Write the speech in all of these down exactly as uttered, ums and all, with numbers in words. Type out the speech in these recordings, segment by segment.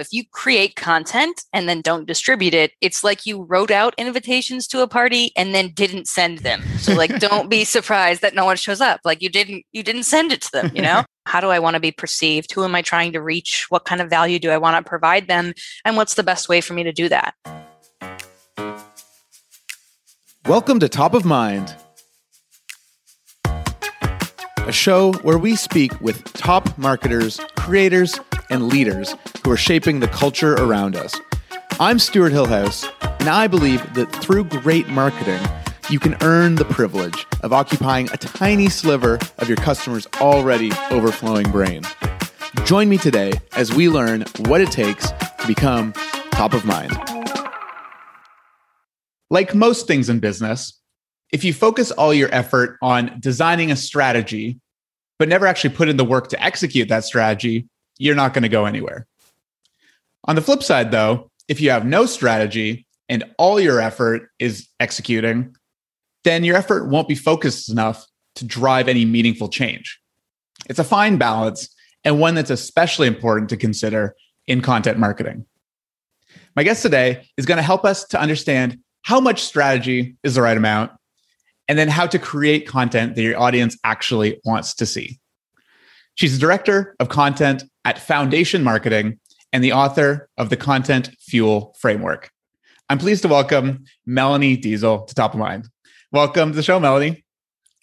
If you create content and then don't distribute it, it's like you wrote out invitations to a party and then didn't send them. So like, don't be surprised that no one shows up. Like you didn't, you didn't send it to them, you know? How do I want to be perceived? Who am I trying to reach? What kind of value do I want to provide them? And what's the best way for me to do that? Welcome to Top of Mind, a show where we speak with top marketers, creators, and leaders who are shaping the culture around us. I'm Stuart Hillhouse, and I believe that through great marketing, you can earn the privilege of occupying a tiny sliver of your customer's already overflowing brain. Join me today as we learn what it takes to become top of mind. Like most things in business, if you focus all your effort on designing a strategy, but never actually put in the work to execute that strategy, you're not going to go anywhere. On the flip side, though, if you have no strategy and all your effort is executing, then your effort won't be focused enough to drive any meaningful change. It's a fine balance and one that's especially important to consider in content marketing. My guest today is going to help us to understand how much strategy is the right amount, and then how to create content that your audience actually wants to see. She's the director of content at Foundation Marketing and the author of the Content Fuel Framework. I'm pleased to welcome Melanie Diesel to Top of Mind. Welcome to the show, Melanie.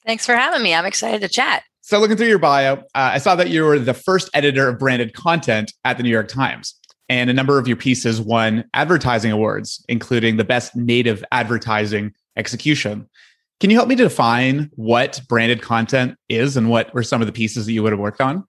Thanks for having me. I'm excited to chat. So looking through your bio, uh, I saw that you were the first editor of branded content at the New York Times, and a number of your pieces won advertising awards, including the best native advertising execution. Can you help me define what branded content is and what were some of the pieces that you would have worked on?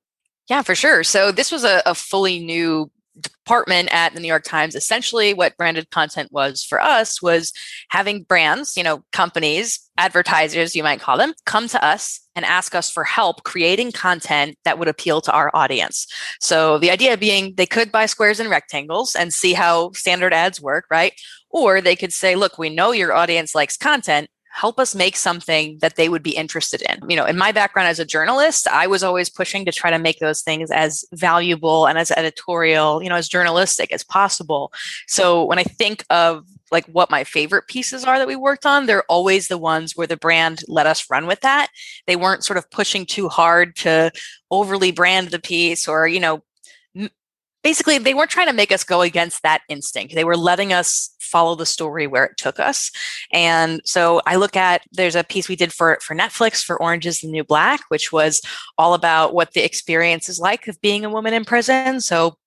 Yeah, for sure. So this was a, a fully new department at the New York Times. Essentially, what branded content was for us was having brands, you know, companies, advertisers, you might call them, come to us and ask us for help creating content that would appeal to our audience. So the idea being they could buy squares and rectangles and see how standard ads work, right? Or they could say, look, we know your audience likes content. Help us make something that they would be interested in. You know, in my background as a journalist, I was always pushing to try to make those things as valuable and as editorial, you know, as journalistic as possible. So when I think of like what my favorite pieces are that we worked on, they're always the ones where the brand let us run with that. They weren't sort of pushing too hard to overly brand the piece or, you know, basically, they weren't trying to make us go against that instinct. They were letting us follow the story where it took us. And so I look at, there's a piece we did for, for Netflix for Orange is the New Black, which was all about what the experience is like of being a woman in prison. So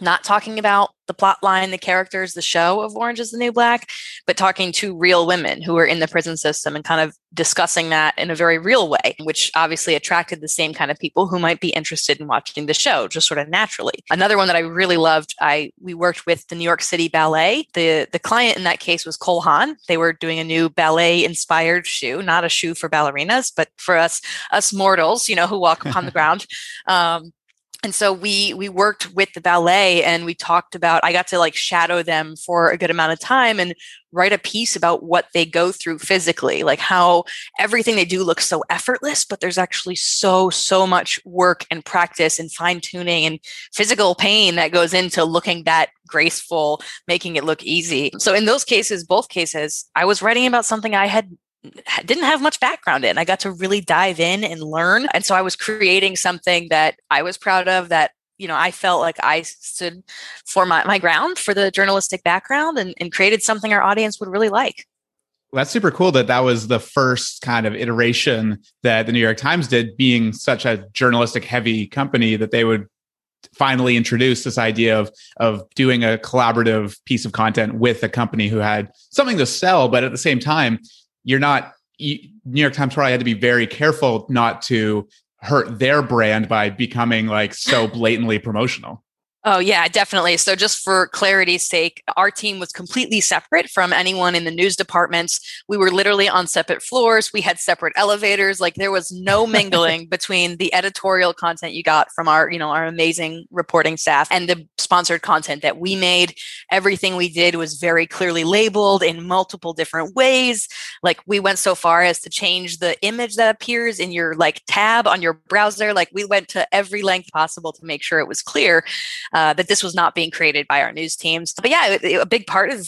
not talking about the plot line, the characters, the show of Orange is the New Black, but talking to real women who are in the prison system and kind of discussing that in a very real way, which obviously attracted the same kind of people who might be interested in watching the show, just sort of naturally. Another one that I really loved, I we worked with the New York City Ballet. The, the client in that case was Cole Haan. They were doing a new ballet-inspired shoe, not a shoe for ballerinas, but for us us mortals, you know, who walk upon the ground. Um, And so we we worked with the ballet and we talked about, I got to like shadow them for a good amount of time and write a piece about what they go through physically, like how everything they do looks so effortless, but there's actually so, so much work and practice and fine tuning and physical pain that goes into looking that graceful, making it look easy. So in those cases, both cases, I was writing about something I had didn't have much background in. I got to really dive in and learn. And so I was creating something that I was proud of, that, you know, I felt like I stood for my, my ground for the journalistic background and, and created something our audience would really like. Well, that's super cool that that was the first kind of iteration that the New York Times did, being such a journalistic heavy company, that they would finally introduce this idea of, of doing a collaborative piece of content with a company who had something to sell, but at the same time, You're not, you, New York Times probably had to be very careful not to hurt their brand by becoming like so blatantly promotional. Oh, yeah, definitely. So just for clarity's sake, our team was completely separate from anyone in the news departments. We were literally on separate floors. We had separate elevators. Like there was no mingling between the editorial content you got from our, you know, our amazing reporting staff and the sponsored content that we made. Everything we did was very clearly labeled in multiple different ways. Like we went so far as to change the image that appears in your like tab on your browser. Like we went to every length possible to make sure it was clear. uh, that this was not being created by our news teams. But yeah, it, it, a big part of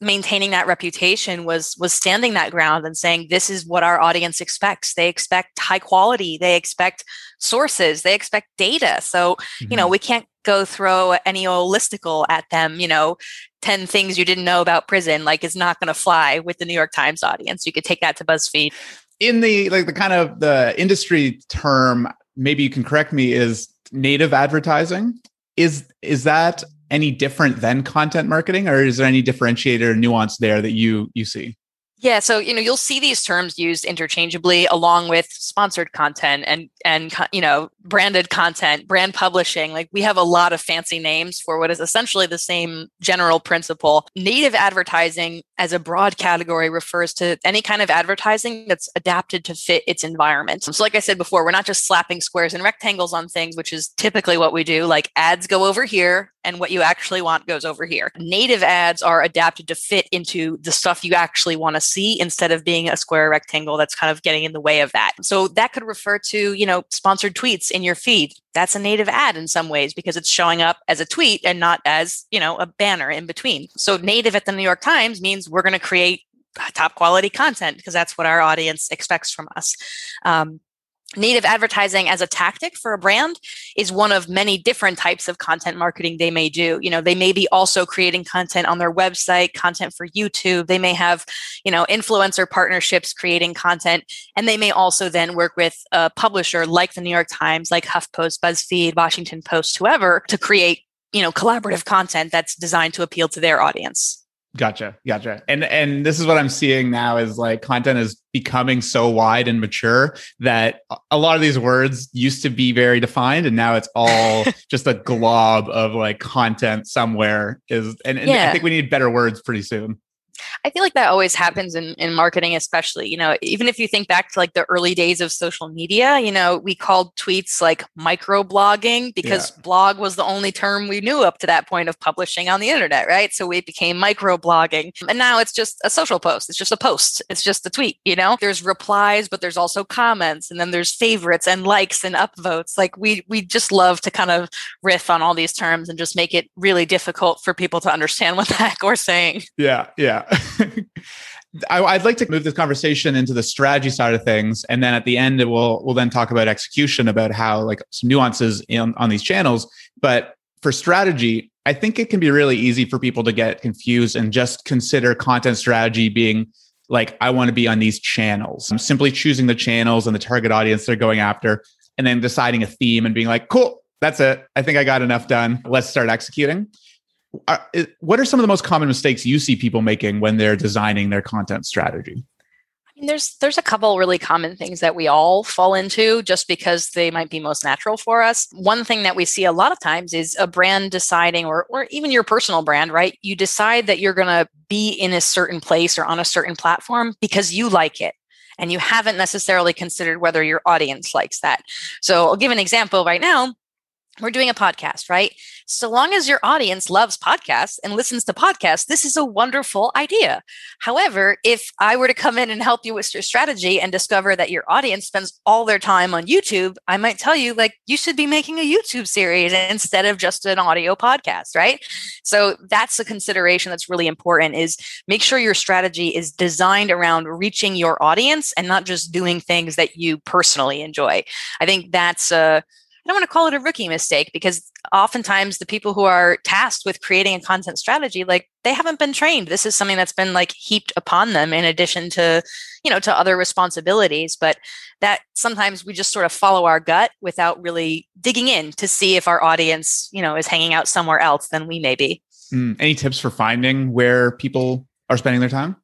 maintaining that reputation was was standing that ground and saying, this is what our audience expects. They expect high quality. They expect sources. They expect data. So, mm-hmm. you know, we can't go throw any old listicle at them, you know, ten things you didn't know about prison, like it's not going to fly with the New York Times audience. You could take that to BuzzFeed. In the, like the kind of the industry term, maybe you can correct me, is native advertising. Is, is that any different than content marketing, or is there any differentiator or nuance there that you, you see? Yeah. So, you know, you'll see these terms used interchangeably along with sponsored content and, and, you know, branded content, brand publishing. Like we have a lot of fancy names for what is essentially the same general principle. Native advertising as a broad category refers to any kind of advertising that's adapted to fit its environment. So like I said before, we're not just slapping squares and rectangles on things, which is typically what we do. Like ads go over here and what you actually want goes over here. Native ads are adapted to fit into the stuff you actually want to see instead of being a square rectangle that's kind of getting in the way of that. So that could refer to, you know, sponsored tweets in your feed. That's a native ad in some ways because it's showing up as a tweet and not as, you know, a banner in between. So native at the New York Times means we're going to create top quality content because that's what our audience expects from us. Um, Native advertising as a tactic for a brand is one of many different types of content marketing they may do. You know, they may be also creating content on their website, content for YouTube. They may have, you know, influencer partnerships creating content. And they may also then work with a publisher like the New York Times, like HuffPost, BuzzFeed, Washington Post, whoever, to create, you know, collaborative content that's designed to appeal to their audience. Gotcha. Gotcha. And and this is what I'm seeing now is like content is becoming so wide and mature that a lot of these words used to be very defined. And now it's all just a glob of like content somewhere is. And, and yeah. I think we need better words pretty soon. I feel like that always happens in, in marketing, especially, you know, even if you think back to like the early days of social media, you know, we called tweets like microblogging because yeah. blog was the only term we knew up to that point of publishing on the internet, right? So we became microblogging. And now it's just a social post. It's just a post. It's just a tweet, you know? There's replies, but there's also comments, and then there's favorites and likes and upvotes. Like we we just love to kind of riff on all these terms and just make it really difficult for people to understand what the heck we're saying. Yeah, yeah. I, I'd like to move this conversation into the strategy side of things. And then at the end, we'll, we'll then talk about execution, about how like some nuances in, on these channels. But for strategy, I think it can be really easy for people to get confused and just consider content strategy being like, I want to be on these channels. I'm simply choosing the channels and the target audience they're going after, and then deciding a theme and being like, cool, that's it. I think I got enough done. Let's start executing. Are, what are some of the most common mistakes you see people making when they're designing their content strategy? I mean, there's there's a couple really common things that we all fall into just because they might be most natural for us. One thing that we see a lot of times is a brand deciding, or or even your personal brand, right? You decide that you're going to be in a certain place or on a certain platform because you like it. And you haven't necessarily considered whether your audience likes that. So I'll give an example right now. We're doing a podcast, right? So long as your audience loves podcasts and listens to podcasts, this is a wonderful idea. However, if I were to come in and help you with your strategy and discover that your audience spends all their time on YouTube, I might tell you, like, you should be making a YouTube series instead of just an audio podcast, right? So that's a consideration that's really important, is make sure your strategy is designed around reaching your audience and not just doing things that you personally enjoy. I think that's a... I don't want to call it a rookie mistake, because oftentimes the people who are tasked with creating a content strategy, like they haven't been trained. This is something that's been like heaped upon them in addition to, you know, to other responsibilities. But that sometimes we just sort of follow our gut without really digging in to see if our audience, you know, is hanging out somewhere else than we may be. Mm, any tips for finding where people are spending their time?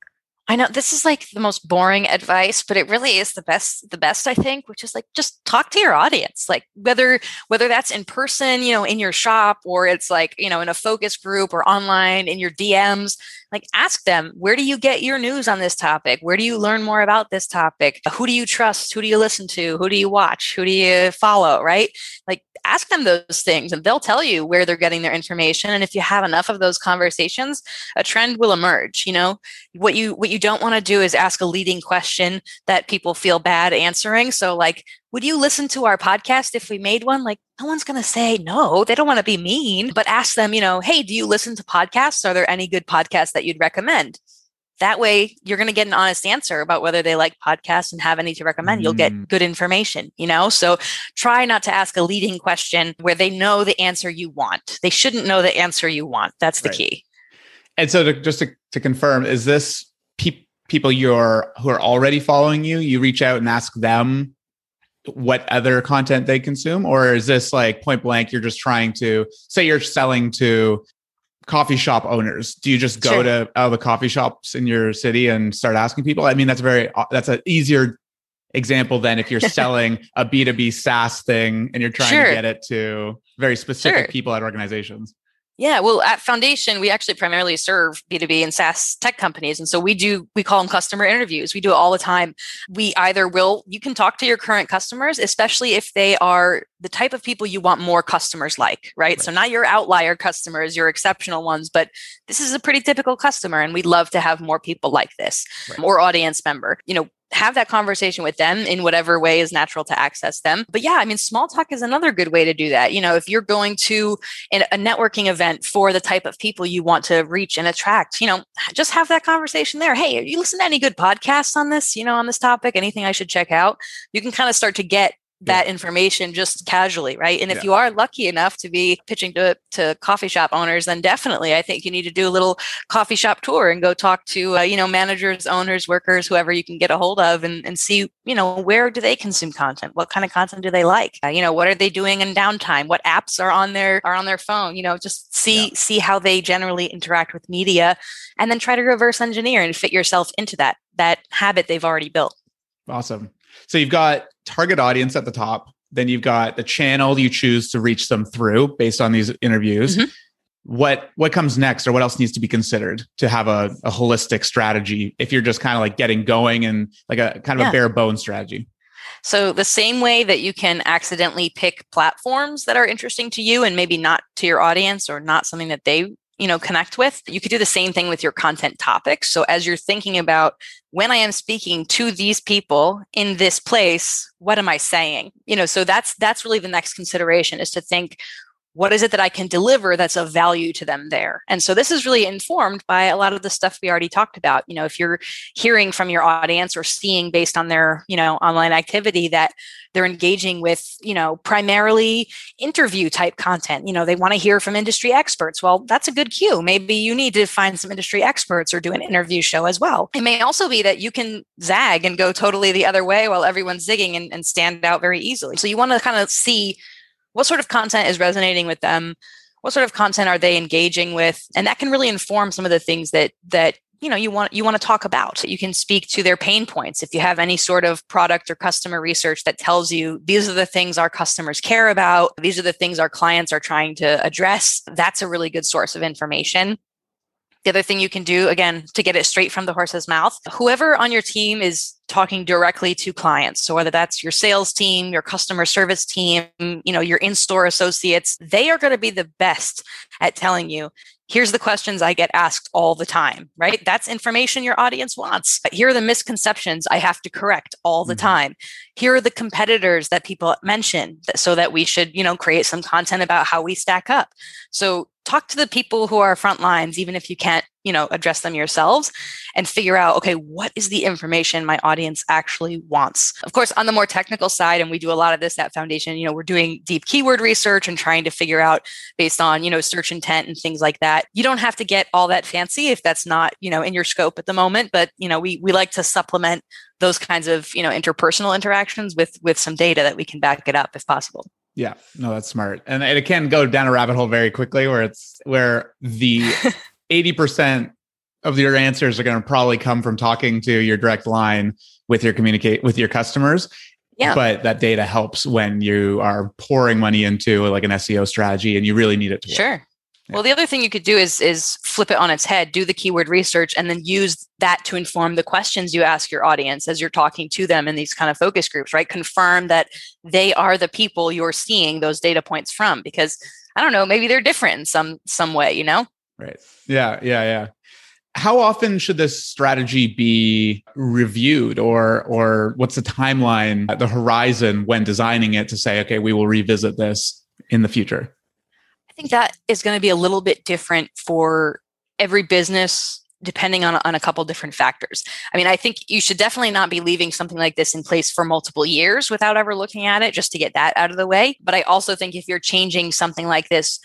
I know this is like the most boring advice, but it really is the best, the best, I think, which is like, just talk to your audience, like whether, whether that's in person, you know, in your shop, or it's like, you know, in a focus group or online in your D Ms, like ask them, where do you get your news on this topic? Where do you learn more about this topic? Who do you trust? Who do you listen to? Who do you watch? Who do you follow? Right? Like ask them those things and they'll tell you where they're getting their information. And if you have enough of those conversations, a trend will emerge. You know, what you, what you don't want to do is ask a leading question that people feel bad answering. So like, would you listen to our podcast if we made one? Like, no one's going to say no. They don't want to be mean, but ask them, you know, hey, do you listen to podcasts? Are there any good podcasts that you'd recommend? That way, you're going to get an honest answer about whether they like podcasts and have any to recommend. Mm. You'll get good information, you know? So try not to ask a leading question where they know the answer you want. They shouldn't know the answer you want. That's the right. key. And so to, just to, to confirm, is this pe- people you're who are already following you, you reach out and ask them what other content they consume? Or is this like point blank, you're just trying to, say you're selling to coffee shop owners. Do you just go sure. to all the coffee shops in your city and start asking people? I mean, that's very, that's an easier example than if you're selling a B two B SaaS thing and you're trying sure. to get it to very specific sure. people at organizations. Yeah. Well, at Foundation, we actually primarily serve B two B and SaaS tech companies. And so we do, we call them customer interviews. We do it all the time. We either will, you can talk to your current customers, especially if they are the type of people you want more customers like, right? right? So not your outlier customers, your exceptional ones, but this is a pretty typical customer. And we'd love to have more people like this right. or audience member, you know, have that conversation with them in whatever way is natural to access them. But yeah, I mean, small talk is another good way to do that. You know, if you're going to an, a networking event for the type of people you want to reach and attract, you know, just have that conversation there. Hey, you listen to any good podcasts on this, you know, on this topic, anything I should check out? You can kind of start to get that yeah. information just casually, right? And if yeah. you are lucky enough to be pitching to to coffee shop owners, then definitely I think you need to do a little coffee shop tour and go talk to, uh, you know, managers, owners, workers, whoever you can get a hold of and, and see, you know, where do they consume content? What kind of content do they like? Uh, you know, what are they doing in downtime? What apps are on their, are on their phone? You know, just see, yeah. see how they generally interact with media and then try to reverse engineer and fit yourself into that, that habit they've already built. Awesome. So you've got target audience at the top, then you've got the channel you choose to reach them through based on these interviews. Mm-hmm. What what comes next or what else needs to be considered to have a, a holistic strategy if you're just kind of like getting going and like a kind of yeah. a bare bones strategy? So the same way that you can accidentally pick platforms that are interesting to you and maybe not to your audience or not something that they you know, connect with. You could do the same thing with your content topics. So as you're thinking about when I am speaking to these people in this place, what am I saying? You know, so that's, that's really the next consideration is to think, what is it that I can deliver that's of value to them there? And so this is really informed by a lot of the stuff we already talked about. You know, if you're hearing from your audience or seeing based on their, you know, online activity that they're engaging with, you know, primarily interview type content, you know, they want to hear from industry experts. Well, that's a good cue. Maybe you need to find some industry experts or do an interview show as well. It may also be that you can zag and go totally the other way while everyone's zigging and, and stand out very easily. So you want to kind of see what sort of content is resonating with them? What sort of content are they engaging with? And that can really inform some of the things that that you know you want you want to talk about. You can speak to their pain points. If you have any sort of product or customer research that tells you these are the things our customers care about, these are the things our clients are trying to address, that's a really good source of information. The other thing you can do, again, to get it straight from the horse's mouth, whoever on your team is talking directly to clients. So whether that's your sales team, your customer service team, you know, your in-store associates, they are going to be the best at telling you, here's the questions I get asked all the time, right? That's information your audience wants. Here are the misconceptions I have to correct all the mm-hmm. time. Here are the competitors that people mention so that we should, you know, create some content about how we stack up. So talk to the people who are front lines, even if you can't, you know, address them yourselves and figure out, okay, what is the information my audience actually wants? Of course, on the more technical side, and we do a lot of this at Foundation, you know, we're doing deep keyword research and trying to figure out based on, you know, search intent and things like that. You don't have to get all that fancy if that's not, you know, in your scope at the moment, but, you know, we, we like to supplement those kinds of, you know, interpersonal interactions with, with some data that we can back it up if possible. Yeah, no, that's smart. And it can go down a rabbit hole very quickly where it's where the eighty percent of your answers are going to probably come from talking to your direct line with your communicate with your customers. Yeah. But that data helps when you are pouring money into like an S E O strategy and you really need it to work. Sure. Yeah. Well, the other thing you could do is is flip it on its head, do the keyword research, and then use that to inform the questions you ask your audience as you're talking to them in these kind of focus groups, right? Confirm that they are the people you're seeing those data points from, because I don't know, maybe they're different in some some way, you know? Right. Yeah, yeah, yeah. How often should this strategy be reviewed, or or what's the timeline, the horizon when designing it to say, okay, we will revisit this in the future? I think that is going to be a little bit different for every business, depending on, on a couple different factors. I mean, I think you should definitely not be leaving something like this in place for multiple years without ever looking at it, just to get that out of the way. But I also think if you're changing something like this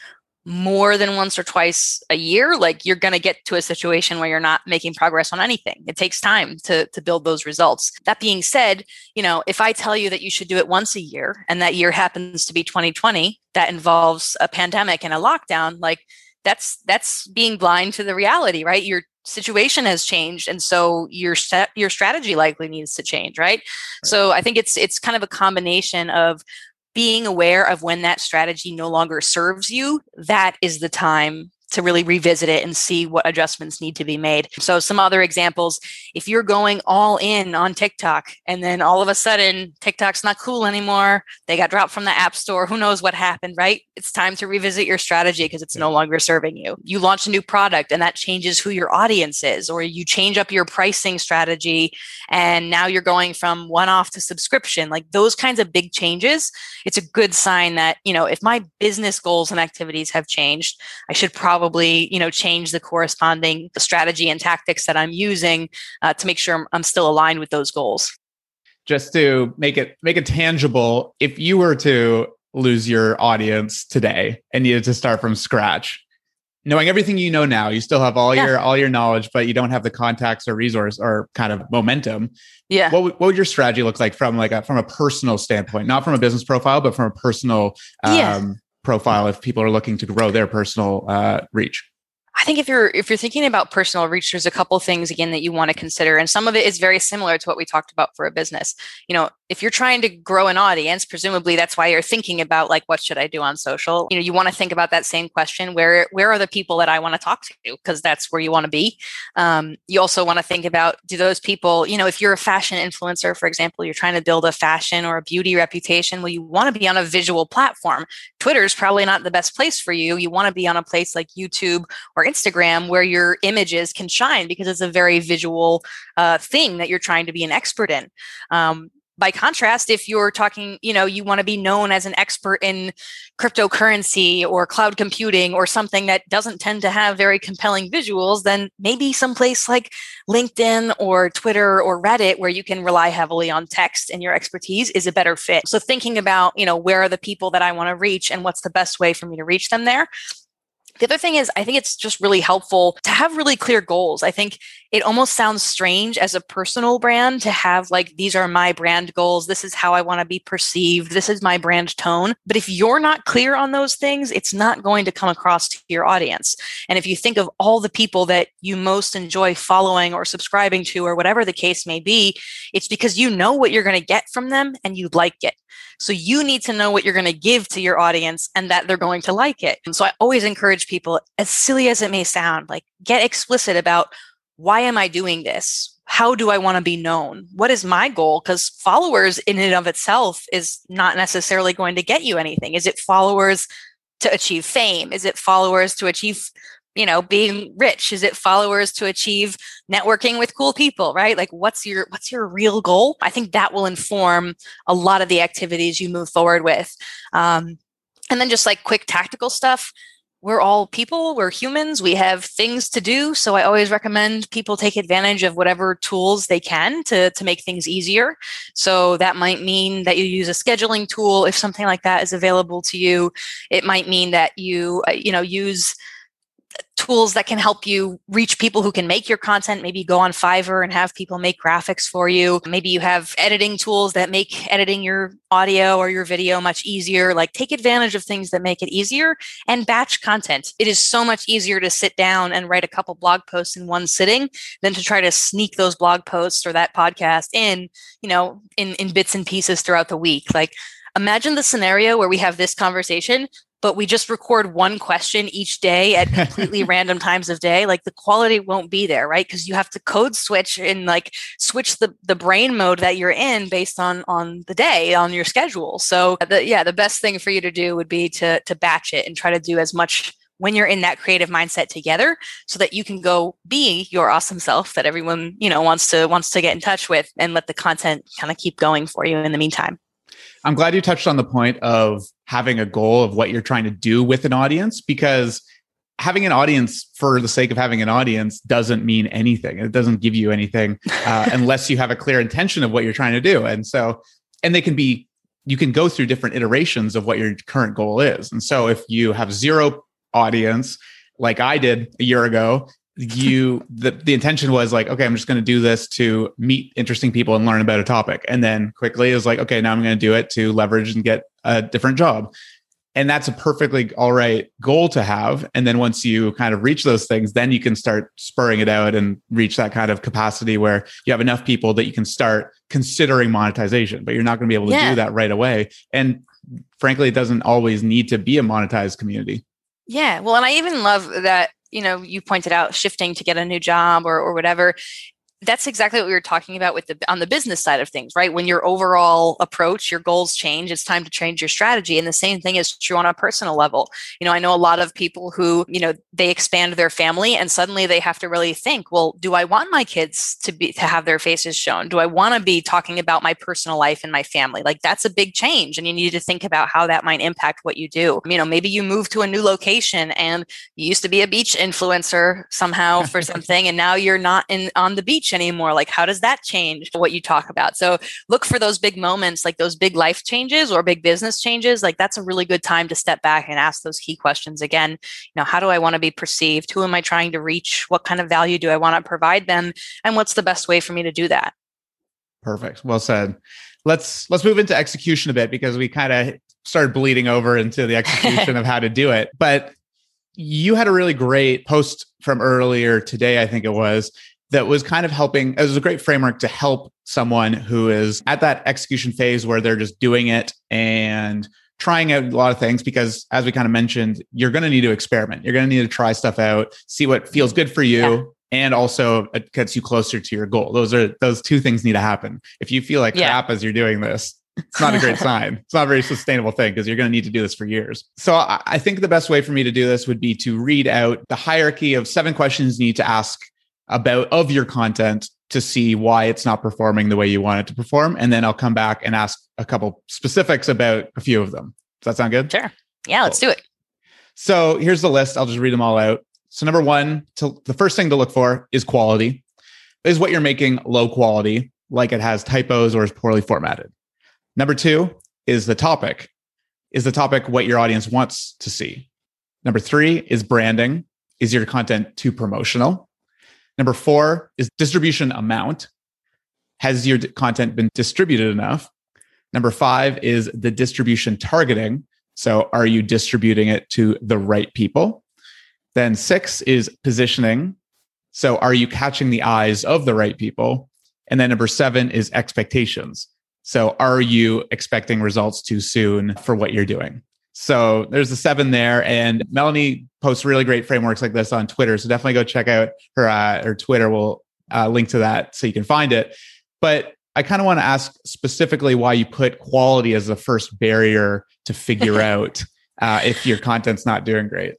more than once or twice a year, like, you're going to get to a situation where you're not making progress on anything. It takes time to, to build those results. That being said, you know, if I tell you that you should do it once a year, and that year happens to be twenty twenty, that involves a pandemic and a lockdown, like, that's, that's being blind to the reality, right? You're situation has changed, and so your st- your strategy likely needs to change, right? right? So I think it's it's kind of a combination of being aware of when that strategy no longer serves you. That is the time to really revisit it and see what adjustments need to be made. So some other examples: if you're going all in on TikTok, and then all of a sudden TikTok's not cool anymore, they got dropped from the app store, who knows what happened, right? It's time to revisit your strategy because it's yeah. no longer serving you. You launch a new product and that changes who your audience is, or you change up your pricing strategy and now you're going from one-off to subscription. Like, those kinds of big changes, it's a good sign that, you know, if my business goals and activities have changed, I should probably Probably, you know, change the corresponding strategy and tactics that I'm using uh, to make sure I'm still aligned with those goals. Just to make it make it tangible, if you were to lose your audience today and needed to start from scratch, knowing everything you know now, you still have all yeah. your all your knowledge, but you don't have the contacts or resource or kind of momentum. Yeah, what, what would your strategy look like from like a, from a personal standpoint, not from a business profile, but from a personal um, yeah. profile if people are looking to grow their personal uh, reach? I think if you're if you're thinking about personal reach, there's a couple things, again, that you want to consider. And some of it is very similar to what we talked about for a business. You know, if you're trying to grow an audience, presumably that's why you're thinking about, like, what should I do on social? You know, you want to think about that same question. Where, where are the people that I want to talk to? Because that's where you want to be. Um, you also want to think about, do those people, you know, if you're a fashion influencer, for example, you're trying to build a fashion or a beauty reputation, well, you want to be on a visual platform. Twitter is probably not the best place for you. You want to be on a place like YouTube or Instagram where your images can shine because it's a very visual uh, thing that you're trying to be an expert in. Um, by contrast, if you're talking, you know, you want to be known as an expert in cryptocurrency or cloud computing or something that doesn't tend to have very compelling visuals, then maybe someplace like LinkedIn or Twitter or Reddit, where you can rely heavily on text and your expertise, is a better fit. So thinking about, you know, where are the people that I want to reach and what's the best way for me to reach them there? The other thing is, I think it's just really helpful to have really clear goals. I think it almost sounds strange as a personal brand to have, like, these are my brand goals. This is how I want to be perceived. This is my brand tone. But if you're not clear on those things, it's not going to come across to your audience. And if you think of all the people that you most enjoy following or subscribing to or whatever the case may be, it's because you know what you're going to get from them and you like it. So you need to know what you're going to give to your audience and that they're going to like it. And so I always encourage people, as silly as it may sound, like, get explicit about, why am I doing this? How do I want to be known? What is my goal? Because followers in and of itself is not necessarily going to get you anything. Is it followers to achieve fame? Is it followers to achieve, you know, being rich? Is it followers to achieve networking with cool people, right? Like, what's your, what's your real goal? I think that will inform a lot of the activities you move forward with. Um, and then just like quick tactical stuff. We're all people, we're humans, we have things to do. So I always recommend people take advantage of whatever tools they can to, to make things easier. So that might mean that you use a scheduling tool if something like that is available to you. It might mean that you, you know, use tools that can help you reach people who can make your content. Maybe go on Fiverr and have people make graphics for you. Maybe you have editing tools that make editing your audio or your video much easier. Like, take advantage of things that make it easier, and batch content. It is so much easier to sit down and write a couple blog posts in one sitting than to try to sneak those blog posts or that podcast in, you know, in, in bits and pieces throughout the week. Like, imagine the scenario where we have this conversation, but we just record one question each day at completely random times of day. Like, the quality won't be there, right? Because you have to code switch and like switch the, the brain mode that you're in based on, on the day, on your schedule. So the, yeah, the best thing for you to do would be to, to batch it and try to do as much when you're in that creative mindset together so that you can go be your awesome self that everyone, you know, wants to wants to get in touch with, and let the content kind of keep going for you in the meantime. I'm glad you touched on the point of having a goal of what you're trying to do with an audience, because having an audience for the sake of having an audience doesn't mean anything. It doesn't give you anything uh, unless you have a clear intention of what you're trying to do. And so, and they can be, you can go through different iterations of what your current goal is. And so if you have zero audience, like I did a year ago, you, the, the intention was like, okay, I'm just going to do this to meet interesting people and learn about a topic. And then quickly it was like, okay, now I'm going to do it to leverage and get a different job. And that's a perfectly all right goal to have. And then once you kind of reach those things, then you can start spurring it out and reach that kind of capacity where you have enough people that you can start considering monetization, but you're not going to be able to yeah. do that right away. And frankly, it doesn't always need to be a monetized community. Yeah. Well, and I even love that, you know, you pointed out shifting to get a new job or or whatever. That's exactly what we were talking about with the on the business side of things, right? When your overall approach, your goals change, it's time to change your strategy. And the same thing is true on a personal level. You know, I know a lot of people who, you know, they expand their family and suddenly they have to really think, well, do I want my kids to be to have their faces shown? Do I want to be talking about my personal life and my family? Like, that's a big change. And you need to think about how that might impact what you do. You know, maybe you move to a new location and you used to be a beach influencer somehow for something, and now you're not in on the beach anymore. Like, how does that change what you talk about? So look for those big moments, like those big life changes or big business changes. Like, that's a really good time to step back and ask those key questions again. You know, how do I want to be perceived? Who am I trying to reach? What kind of value do I want to provide them? And what's the best way for me to do that? Perfect. Well said. Let's, let's move into execution a bit, because we kind of started bleeding over into the execution of how to do it. But you had a really great post from earlier today, I think it was, that was kind of helping. It was a great framework to help someone who is at that execution phase where they're just doing it and trying out a lot of things, because as we kind of mentioned, you're going to need to experiment. You're going to need to try stuff out, see what feels good for you. Yeah. And also it gets you closer to your goal. Those are, those two things need to happen. If you feel like yeah. crap as you're doing this, it's not a great sign. It's not a very sustainable thing, because you're going to need to do this for years. So I, I think the best way for me to do this would be to read out the hierarchy of seven questions you need to ask about of your content to see why it's not performing the way you want it to perform. And then I'll come back and ask a couple specifics about a few of them. Does that sound good? Sure. Yeah, cool. Let's do it. So here's the list. I'll just read them all out. So number one, to, the first thing to look for is quality. Is what you're making low quality, like it has typos or is poorly formatted? Number two is the topic. Is the topic what your audience wants to see? Number three is branding. Is your content too promotional? Number four is distribution amount. Has your d- content been distributed enough? Number five is the distribution targeting. So are you distributing it to the right people? Then six is positioning. So are you catching the eyes of the right people? And then number seven is expectations. So are you expecting results too soon for what you're doing? So there's the seven there, and Melanie posts really great frameworks like this on Twitter. So definitely go check out her uh, her Twitter. We'll uh, link to that so you can find it. But I kind of want to ask specifically why you put quality as the first barrier to figure out uh, if your content's not doing great.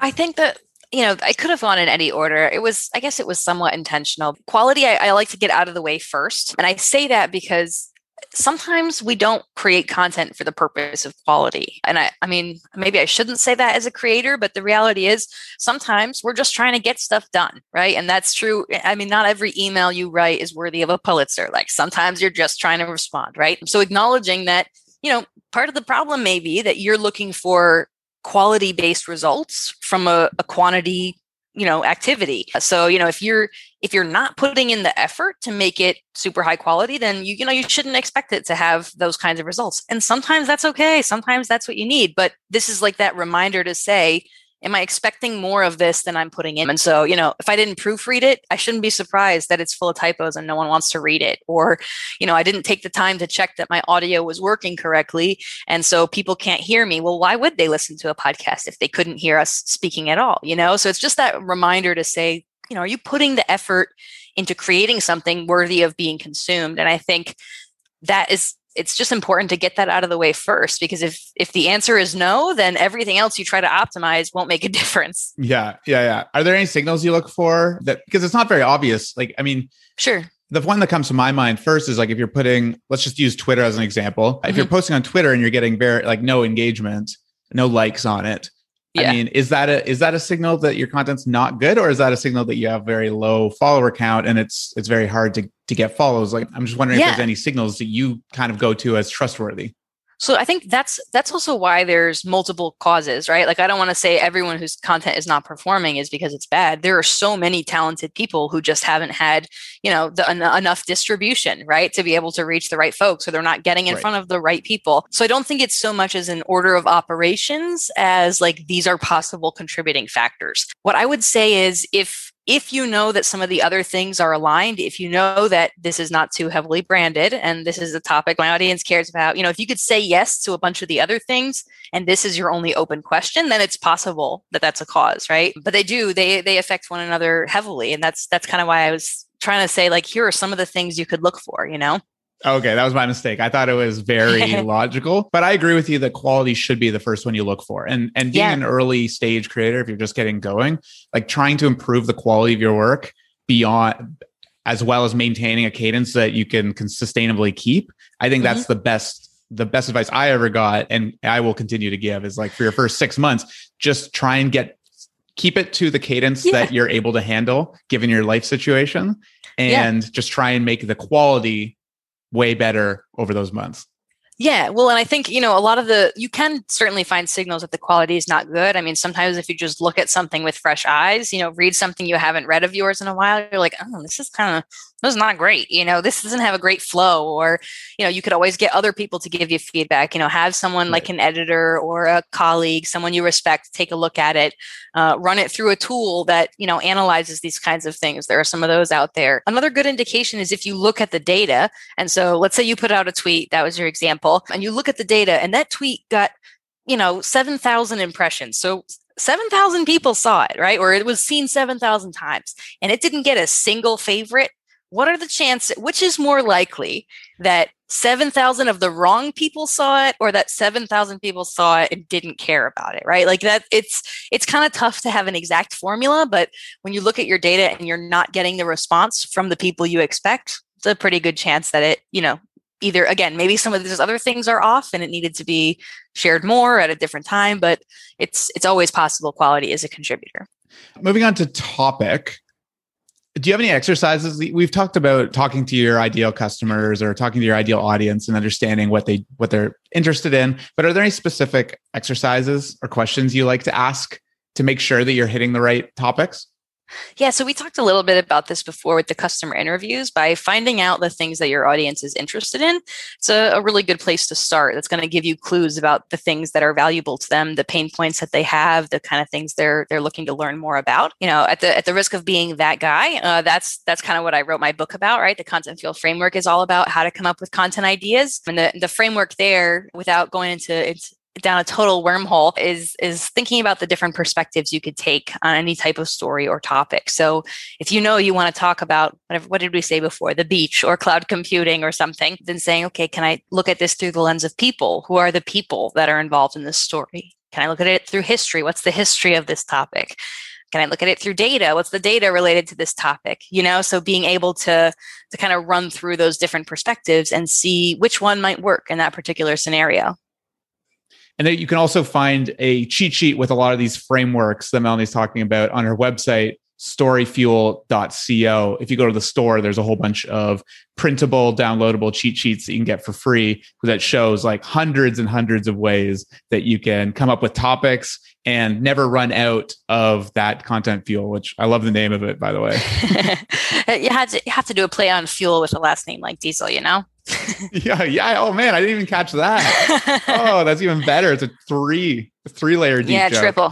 I think that, you know, I could have gone in any order. It was, I guess it was somewhat intentional. Quality, I, I like to get out of the way first. And I say that because sometimes we don't create content for the purpose of quality. And I, I mean, maybe I shouldn't say that as a creator, but the reality is sometimes we're just trying to get stuff done, right? And that's true. I mean, not every email you write is worthy of a Pulitzer. Like, sometimes you're just trying to respond, right? So acknowledging that, you know, part of the problem may be that you're looking for quality-based results from a, a quantity, you know, activity. So, you know, if you're If you're not putting in the effort to make it super high quality, then you, you know, you shouldn't expect it to have those kinds of results. And sometimes that's okay. Sometimes that's what you need. But this is like that reminder to say, am I expecting more of this than I'm putting in? And so, you know, if I didn't proofread it, I shouldn't be surprised that it's full of typos and no one wants to read it. Or, you know, I didn't take the time to check that my audio was working correctly, and so people can't hear me. Well, why would they listen to a podcast if they couldn't hear us speaking at all? You know, so it's just that reminder to say, you know, are you putting the effort into creating something worthy of being consumed? And I think that is it's just important to get that out of the way first, because if if the answer is no, then everything else you try to optimize won't make a difference. Yeah, yeah, yeah. Are there any signals you look for that, because it's not very obvious? Like, I mean, sure. The one that comes to my mind first is like, if you're putting, let's just use Twitter as an example. Mm-hmm. If you're posting on Twitter and you're getting very like no engagement, no likes on it. Yeah. I mean, is that a is that a signal that your content's not good, or is that a signal that you have very low follower count and it's it's very hard to to get follows? Like, I'm just wondering yeah. if there's any signals that you kind of go to as trustworthy. So I think that's that's also why there's multiple causes, right? Like, I don't want to say everyone whose content is not performing is because it's bad. There are so many talented people who just haven't had, you know, the, en- enough distribution, right, to be able to reach the right folks, or they're not getting in right. front of the right people. So I don't think it's so much as an order of operations as like these are possible contributing factors. What I would say is if If you know that some of the other things are aligned, if you know that this is not too heavily branded and this is a topic my audience cares about, you know, if you could say yes to a bunch of the other things and this is your only open question, then it's possible that that's a cause, right? But they do, they they affect one another heavily. And that's that's kind of why I was trying to say, like, here are some of the things you could look for, you know? Okay, that was my mistake. I thought it was very logical, but I agree with you that quality should be the first one you look for. And and being yeah. an early stage creator, if you're just getting going, like trying to improve the quality of your work beyond, as well as maintaining a cadence that you can sustainably keep. I think mm-hmm. that's the best the best advice I ever got, and I will continue to give, is like for your first six months, just try and get keep it to the cadence yeah. that you're able to handle given your life situation, and yeah. just try and make the quality way better over those months. Yeah. Well, and I think, you know, a lot of the, you can certainly find signals that the quality is not good. I mean, sometimes if you just look at something with fresh eyes, you know, read something you haven't read of yours in a while, you're like, oh, this is kind of, this is not great. You know, this doesn't have a great flow. Or, you know, you could always get other people to give you feedback, you know, have someone right. like an editor or a colleague, someone you respect, take a look at it, uh, run it through a tool that, you know, analyzes these kinds of things. There are some of those out there. Another good indication is if you look at the data. And so let's say you put out a tweet, that was your example. And you look at the data, and that tweet got, you know, seven thousand impressions. So seven thousand people saw it, right? Or it was seen seven thousand times, and it didn't get a single favorite. What are the chances? Which is more likely, that seven thousand of the wrong people saw it, or that seven thousand people saw it and didn't care about it, right? Like that, it's it's kind of tough to have an exact formula, but when you look at your data and you're not getting the response from the people you expect, it's a pretty good chance that it, you know, either, again, maybe some of these other things are off and it needed to be shared more at a different time, but it's it's always possible quality is a contributor. Moving on to topic, do you have any exercises? We've talked about talking to your ideal customers or talking to your ideal audience and understanding what they what they're interested in, but are there any specific exercises or questions you like to ask to make sure that you're hitting the right topics? Yeah, so we talked a little bit about this before with the customer interviews, by finding out the things that your audience is interested in. It's a, a really good place to start. That's going to give you clues about the things that are valuable to them, the pain points that they have, the kind of things they're they're looking to learn more about. You know, at the at the risk of being that guy, uh, that's that's kind of what I wrote my book about, right? The Content Fuel Framework is all about how to come up with content ideas, and the the framework there, without going into it's. down a total wormhole, is is thinking about the different perspectives you could take on any type of story or topic. So if you know you want to talk about, whatever, what did we say before, the beach or cloud computing or something, then saying, okay, can I look at this through the lens of people? Who are the people that are involved in this story? Can I look at it through history? What's the history of this topic? Can I look at it through data? What's the data related to this topic? You know, so being able to, to kind of run through those different perspectives and see which one might work in that particular scenario. And then you can also find a cheat sheet with a lot of these frameworks that Melanie's talking about on her website, story fuel dot co. If you go to the store, there's a whole bunch of printable, downloadable cheat sheets that you can get for free that shows like hundreds and hundreds of ways that you can come up with topics and never run out of that content fuel, which I love the name of it, by the way. you, had to, you have to do a play on fuel with a last name like Diesel, you know? yeah, yeah. Oh man, I didn't even catch that. Oh, that's even better. It's a three, three layer deep. Yeah, joke. Triple.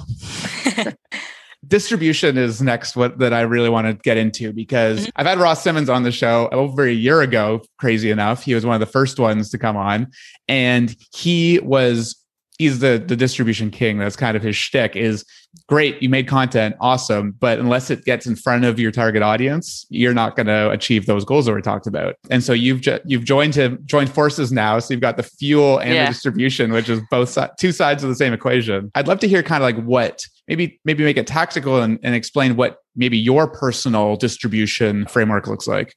Distribution is next. What that I really want to get into, because mm-hmm. I've had Ross Simmons on the show over a year ago. Crazy enough, he was one of the first ones to come on, and he was he's the the distribution king. That's kind of his shtick is, great, you made content, awesome. But unless it gets in front of your target audience, you're not going to achieve those goals that we talked about. And so you've ju- you've joined him, joined forces now. So you've got the fuel and yeah. the distribution, which is both si- two sides of the same equation. I'd love to hear kind of like what, maybe maybe make it tactical and, and explain what maybe your personal distribution framework looks like.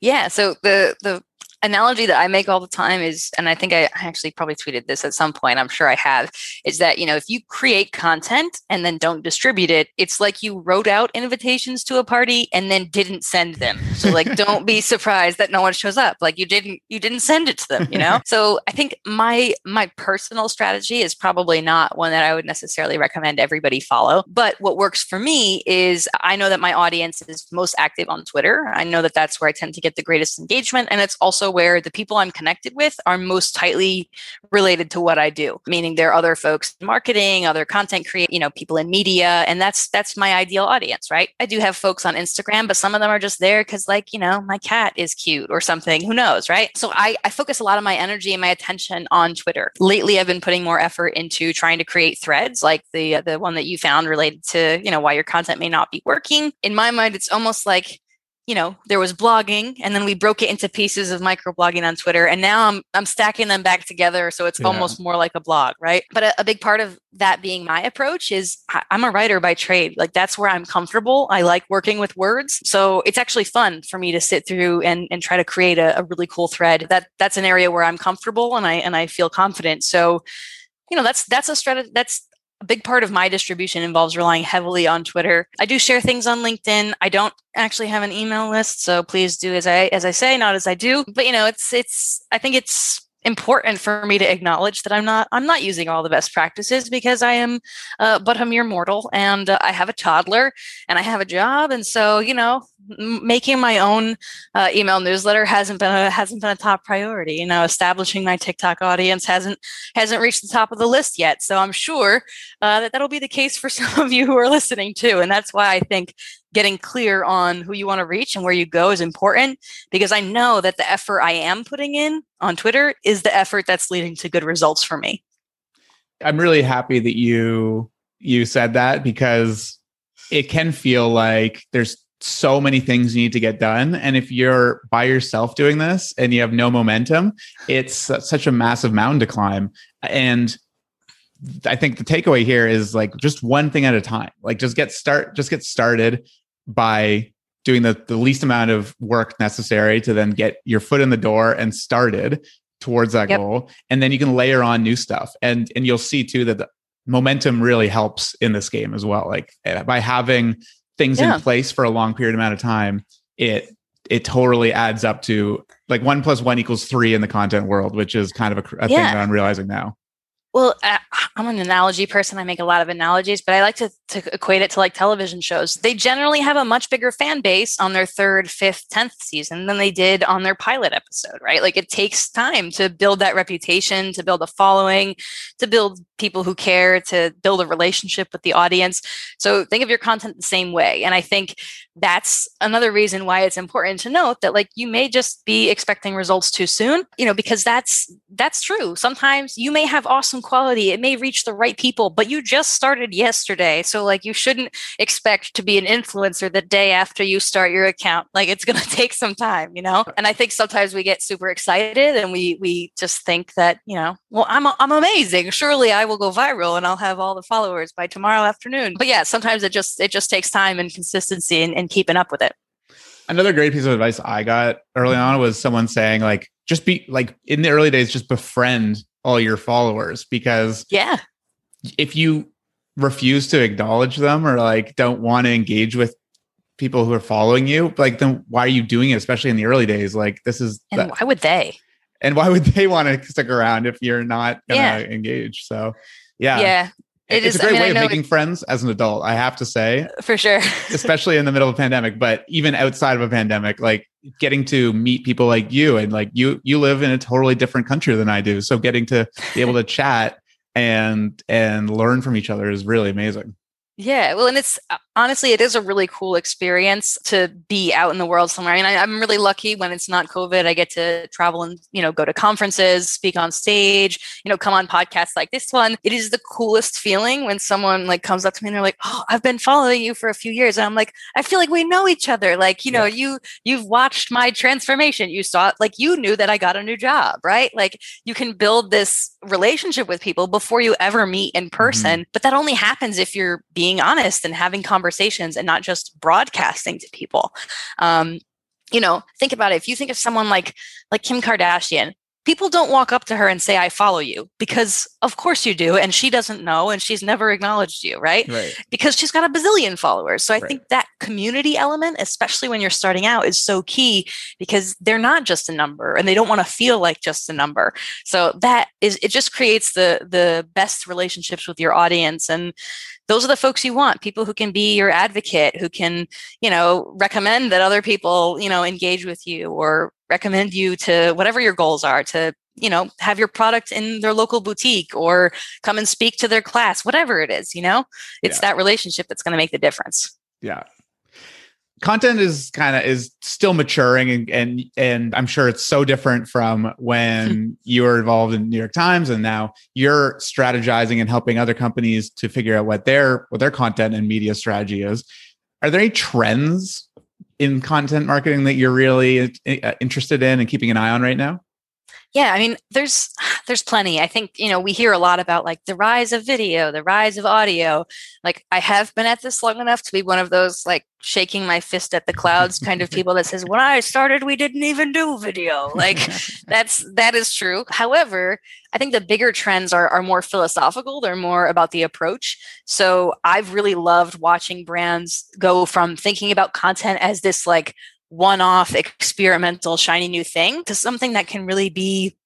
Yeah. So the the analogy that I make all the time is, and I think I actually probably tweeted this at some point, I'm sure I have, is that, you know, if you create content and then don't distribute it, it's like you wrote out invitations to a party and then didn't send them. So like, don't be surprised that no one shows up. Like you didn't, you didn't send it to them, you know? So I think my, my personal strategy is probably not one that I would necessarily recommend everybody follow. But what works for me is I know that my audience is most active on Twitter. I know that that's where I tend to get the greatest engagement. And it's also where the people I'm connected with are most tightly related to what I do, meaning there are other folks in marketing, other content creators, you know, people in media, and that's that's my ideal audience, right? I do have folks on Instagram, but some of them are just there because, like, you know, my cat is cute or something. Who knows, right? So I, I focus a lot of my energy and my attention on Twitter. Lately, I've been putting more effort into trying to create threads, like the the one that you found related to, you know, why your content may not be working. In my mind, it's almost like, you know, there was blogging and then we broke it into pieces of microblogging on Twitter. And now I'm I'm stacking them back together. So it's yeah. almost more like a blog, right? But a, a big part of that being my approach is I'm a writer by trade. Like that's where I'm comfortable. I like working with words. So it's actually fun for me to sit through and, and try to create a, a really cool thread. That that's an area where I'm comfortable and I and I feel confident. So, you know, that's that's a strategy that's a big part of my distribution involves relying heavily on Twitter. I do share things on LinkedIn. I don't actually have an email list, so please do as I as I say, not as I do. But you know, it's it's I think it's important for me to acknowledge that I'm not I'm not using all the best practices because I am uh, but a mere mortal, and uh, I have a toddler and I have a job, and so you know, m- making my own uh, email newsletter hasn't been a, hasn't been a top priority. You know, establishing my TikTok audience hasn't hasn't reached the top of the list yet. So I'm sure uh, that that'll be the case for some of you who are listening too, and that's why I think getting clear on who you want to reach and where you go is important, because I know that the effort I am putting in on Twitter is the effort that's leading to good results for me. I'm really happy that you you said that, because it can feel like there's so many things you need to get done. And if you're by yourself doing this and you have no momentum, it's such a massive mountain to climb. And I think the takeaway here is like just one thing at a time. Like just get start, just get started by doing the, the least amount of work necessary to then get your foot in the door and started towards that yep. goal. And then you can layer on new stuff. And and you'll see too that the momentum really helps in this game as well. Like by having things yeah. in place for a long period amount of time, it it totally adds up to like one plus one equals three in the content world, which is kind of a, a yeah. thing that I'm realizing now. Well, I, I'm an analogy person. I make a lot of analogies, but I like to, to equate it to like television shows. They generally have a much bigger fan base on their third, fifth, tenth season than they did on their pilot episode, right? Like it takes time to build that reputation, to build a following, to build people who care, to build a relationship with the audience. So think of your content the same way. And I think that's another reason why it's important to note that like you may just be expecting results too soon, you know, because that's that's true. Sometimes you may have awesome quality, it may reach the right people, but you just started yesterday. So like you shouldn't expect to be an influencer the day after you start your account. Like it's going to take some time, you know? And I think sometimes we get super excited and we we just think that, you know, well, I'm I'm amazing. Surely I will go viral and I'll have all the followers by tomorrow afternoon. But yeah, sometimes it just it just takes time and consistency and, and keeping up with it. Another great piece of advice I got early on was someone saying like, just be like in the early days, just befriend all your followers, because yeah, if you refuse to acknowledge them or like don't want to engage with people who are following you, like then why are you doing it? Especially in the early days, like this is and the, why would they and why would they want to stick around if you're not gonna yeah. engage? So yeah, yeah, it it's is, a great I mean, way of making it, friends as an adult. I have to say, for sure, especially in the middle of a pandemic, but even outside of a pandemic, like. Getting to meet people like you and like you, you live in a totally different country than I do. So getting to be able to chat and, and learn from each other is really amazing. Yeah. Well, and it's, honestly, it is a really cool experience to be out in the world somewhere. I mean, I, I'm really lucky when it's not COVID. I get to travel and, you know, go to conferences, speak on stage, you know, come on podcasts like this one. It is the coolest feeling when someone like comes up to me and they're like, oh, I've been following you for a few years. And I'm like, I feel like we know each other. Like, you know, yeah. you, you've watched my transformation. You saw it, like you knew that I got a new job, right? Like you can build this relationship with people before you ever meet in person. Mm-hmm. But that only happens if you're being honest and having conversations and not just broadcasting to people. Um, you know, think about it. If you think of someone like, like Kim Kardashian, people don't walk up to her and say, I follow you, because of course you do. And she doesn't know, and she's never acknowledged you, right? Right. Because she's got a bazillion followers. So I right. think that community element, especially when you're starting out, is so key, because they're not just a number and they don't want to feel like just a number. So that is, it just creates the the best relationships with your audience. And those are the folks you want, people who can be your advocate, who can, you know, recommend that other people, you know, engage with you or recommend you to whatever your goals are, to, you know, have your product in their local boutique or come and speak to their class, whatever it is, you know, it's yeah. that relationship that's going to make the difference. Yeah. Content is kind of is still maturing, and, and and I'm sure it's so different from when you were involved in New York Times, and now you're strategizing and helping other companies to figure out what their what their content and media strategy is. Are there any trends in content marketing that you're really interested in and keeping an eye on right now? Yeah, I mean, there's there's plenty. I think, you know, we hear a lot about like the rise of video, the rise of audio. Like I have been at this long enough to be one of those like shaking my fist at the clouds kind of people that says, when I started, we didn't even do video. Like that's that is true. However, I think the bigger trends are, are more philosophical. They're more about the approach. So I've really loved watching brands go from thinking about content as this like one-off experimental shiny new thing to something that can really be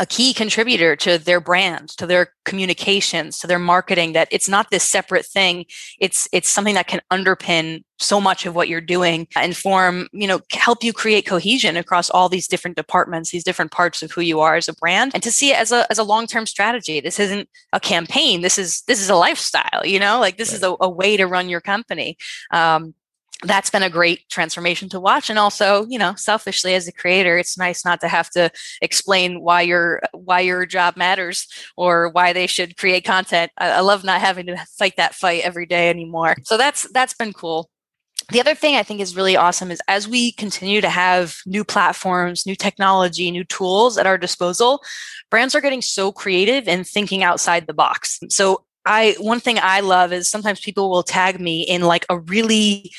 a key contributor to their brand, to their communications, to their marketing, that it's not this separate thing. It's it's something that can underpin so much of what you're doing and form, you know, help you create cohesion across all these different departments, these different parts of who you are as a brand, and to see it as a as a long-term strategy. This isn't a campaign. This is this is a lifestyle, you know, like this right. is a, a way to run your company. Um, That's been a great transformation to watch. And also, you know, selfishly as a creator, it's nice not to have to explain why your why your job matters or why they should create content. I, I love not having to fight that fight every day anymore. So that's that's been cool. The other thing I think is really awesome is as we continue to have new platforms, new technology, new tools at our disposal, brands are getting so creative and thinking outside the box. So I one thing I love is sometimes people will tag me in like a really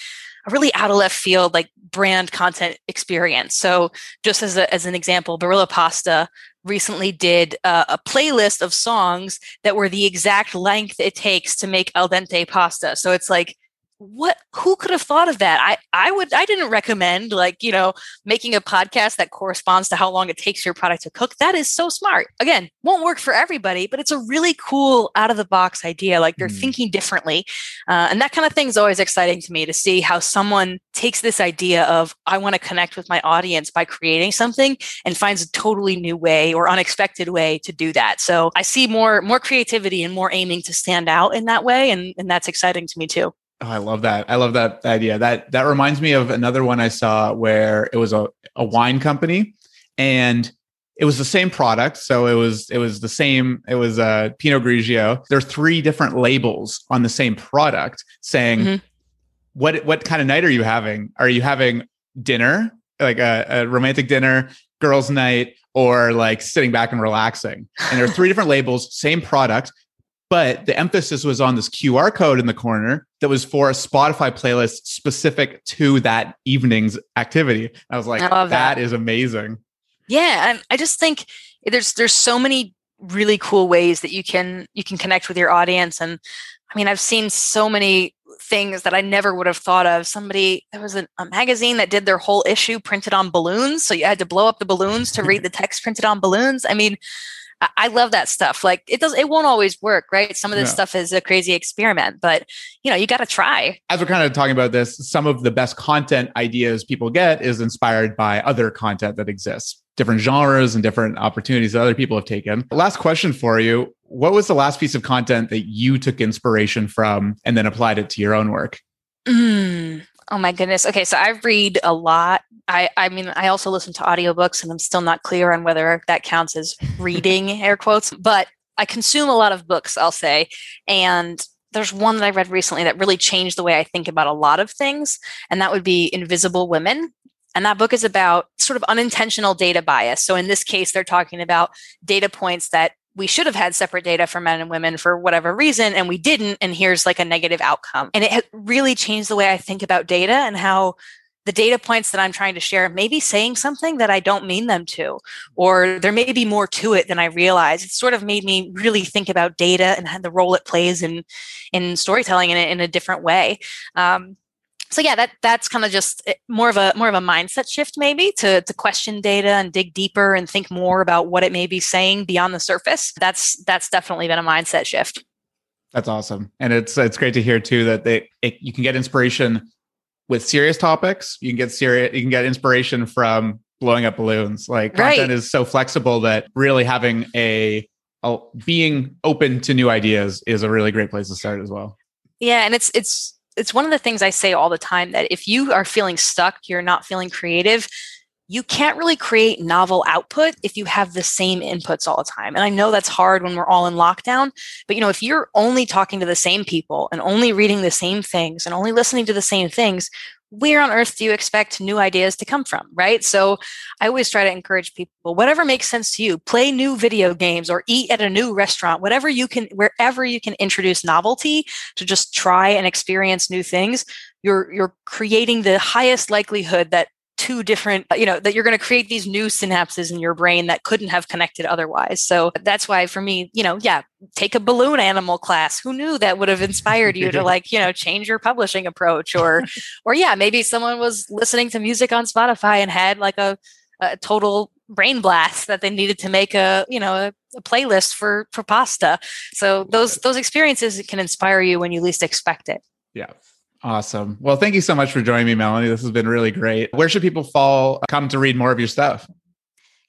a really out of left field, like brand content experience. So just as a, as an example, Barilla Pasta recently did uh, a playlist of songs that were the exact length it takes to make al dente pasta. So it's like, what, who could have thought of that? I, I would, I didn't recommend like, you know, making a podcast that corresponds to how long it takes your product to cook. That is so smart. Again, won't work for everybody, but it's a really cool out of the box idea. Like they're mm. thinking differently. Uh, and that kind of thing is always exciting to me, to see how someone takes this idea of, I want to connect with my audience by creating something, and finds a totally new way or unexpected way to do that. So I see more, more creativity and more aiming to stand out in that way. And, and that's exciting to me too. Oh, I love that. I love that idea. That that reminds me of another one I saw where it was a, a wine company, and it was the same product. So it was it was the same. It was a Pinot Grigio. There are three different labels on the same product saying, mm-hmm. what what kind of night are you having? Are you having dinner, like a, a romantic dinner, girls' night, or like sitting back and relaxing? And there are three different labels, same product. But the emphasis was on this Q R code in the corner that was for a Spotify playlist specific to that evening's activity. I was like, I love that. That is amazing. Yeah. And I just think there's there's so many really cool ways that you can you can connect with your audience. And I mean, I've seen so many things that I never would have thought of. Somebody, there was a, a magazine that did their whole issue printed on balloons. So you had to blow up the balloons to read the text printed on balloons. I mean, I love that stuff. Like it does, it won't always work, right? Some of this yeah. stuff is a crazy experiment, but you know, you got to try. As we're kind of talking about this, some of the best content ideas people get is inspired by other content that exists, different genres and different opportunities that other people have taken. Last question for you. What was the last piece of content that you took inspiration from and then applied it to your own work? Mm. Oh my goodness. Okay. So I read a lot. I, I mean, I also listen to audiobooks, and I'm still not clear on whether that counts as reading, air quotes, but I consume a lot of books, I'll say. And there's one that I read recently that really changed the way I think about a lot of things. And that would be Invisible Women. And that book is about sort of unintentional data bias. So in this case, they're talking about data points that we should have had separate data for men and women for whatever reason, and we didn't, and here's like a negative outcome. And it really changed the way I think about data and how the data points that I'm trying to share may be saying something that I don't mean them to, or there may be more to it than I realize. It sort of made me really think about data and the role it plays in, in storytelling in a, in a different way. Um, So yeah, that that's kind of just more of a more of a mindset shift, maybe to to question data and dig deeper and think more about what it may be saying beyond the surface. That's that's definitely been a mindset shift. That's awesome, and it's it's great to hear too that they it, you can get inspiration with serious topics. You can get serious. You can get inspiration from blowing up balloons. Like content right. is so flexible that really having a, a being open to new ideas is a really great place to start as well. Yeah, and it's it's. It's one of the things I say all the time that if you are feeling stuck, you're not feeling creative, you can't really create novel output if you have the same inputs all the time. And I know that's hard when we're all in lockdown, but you know, if you're only talking to the same people and only reading the same things and only listening to the same things, where on earth do you expect new ideas to come from, right? So I always try to encourage people, whatever makes sense to you, play new video games or eat at a new restaurant, whatever you can, wherever you can introduce novelty to just try and experience new things, you're you're creating the highest likelihood that two different, you know, that you're going to create these new synapses in your brain that couldn't have connected otherwise. So that's why for me, you know, yeah, take a balloon animal class. Who knew that would have inspired you to like, you know, change your publishing approach or, or yeah, maybe someone was listening to music on Spotify and had like a, a total brain blast that they needed to make a, you know, a, a playlist for, for pasta. So those, those experiences can inspire you when you least expect it. Yeah. Awesome. Well, thank you so much for joining me, Melanie. This has been really great. Where should people follow, come to read more of your stuff?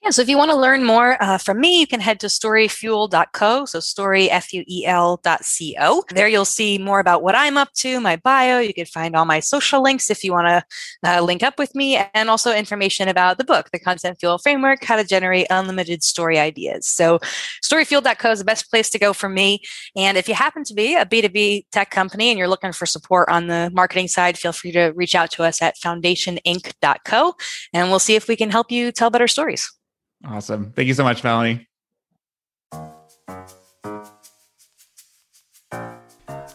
Yeah, so if you want to learn more uh, from me, you can head to story fuel dot co. So story, F U E L dot C O. There you'll see more about what I'm up to, my bio. You can find all my social links if you want to uh, link up with me, and also information about the book, The Content Fuel Framework, How to Generate Unlimited Story Ideas. So story fuel dot co is the best place to go for me. And if you happen to be a B two B tech company and you're looking for support on the marketing side, feel free to reach out to us at foundation inc dot co. And we'll see if we can help you tell better stories. Awesome. Thank you so much, Melanie.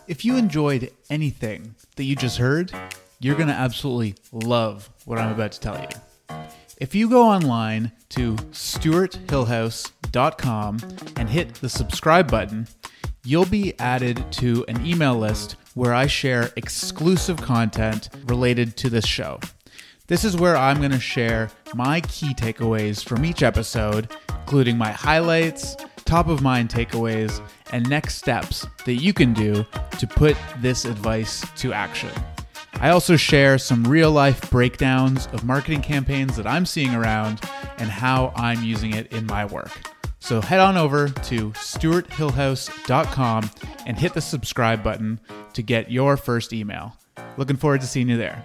If you enjoyed anything that you just heard, you're going to absolutely love what I'm about to tell you. If you go online to stuart hillhouse dot com and hit the subscribe button, you'll be added to an email list where I share exclusive content related to this show. This is where I'm going to share my key takeaways from each episode, including my highlights, top of mind takeaways, and next steps that you can do to put this advice to action. I also share some real life breakdowns of marketing campaigns that I'm seeing around and how I'm using it in my work. So head on over to stuart hillhouse dot com and hit the subscribe button to get your first email. Looking forward to seeing you there.